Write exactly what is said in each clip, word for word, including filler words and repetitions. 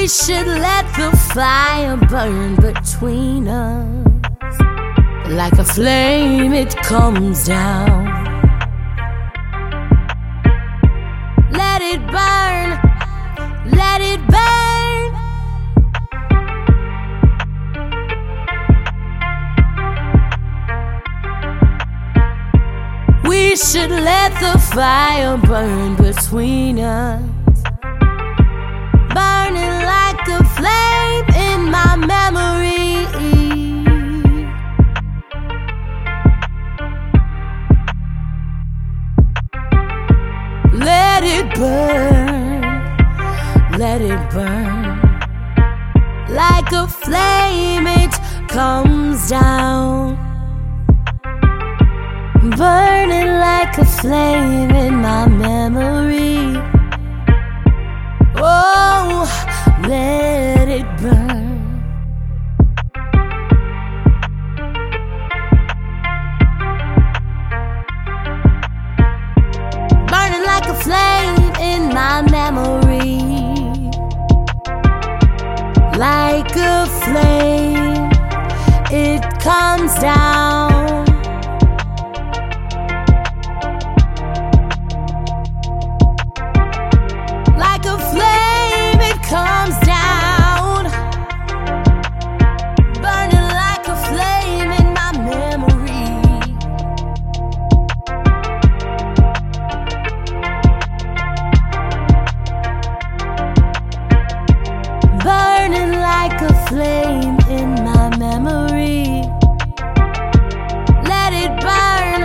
we should let the fire burn between us. Like a flame, it comes down. Let it burn, let it burn. We should let the fire burn between us. Burning like a flame in my memory. Let it burn, let it burn. Like a flame it comes down. Burning like a flame in my memory. Oh, let it burn. Burning like a flame in my memory. Like a flame, it comes down. Like a flame, it comes down. Burning like a flame in my memory. Burning like a flame in my memory. Let it burn,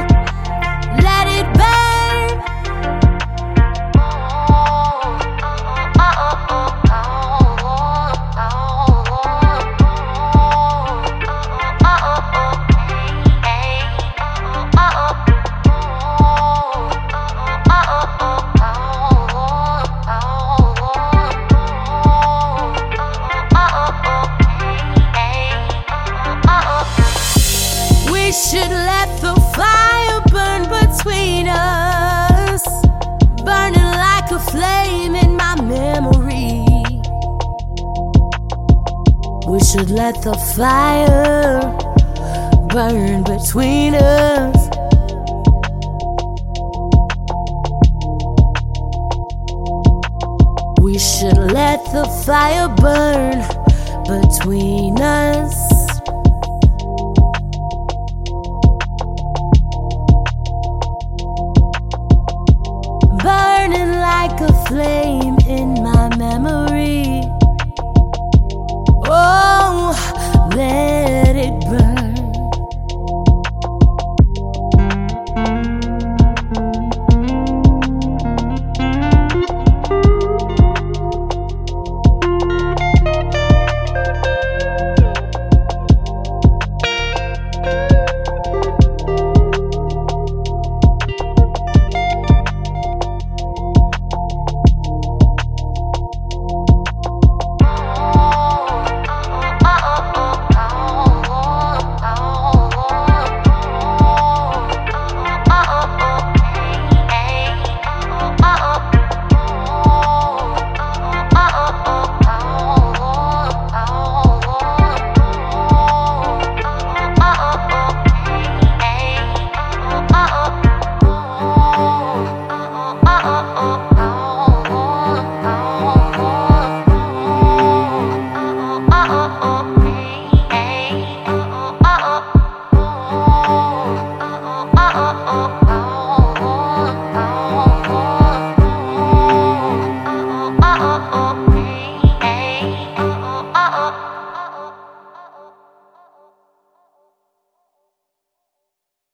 let it burn. We should let the fire burn between us. Burning like a flame in my memory. We should let the fire burn between us. We should let the fire burn between us.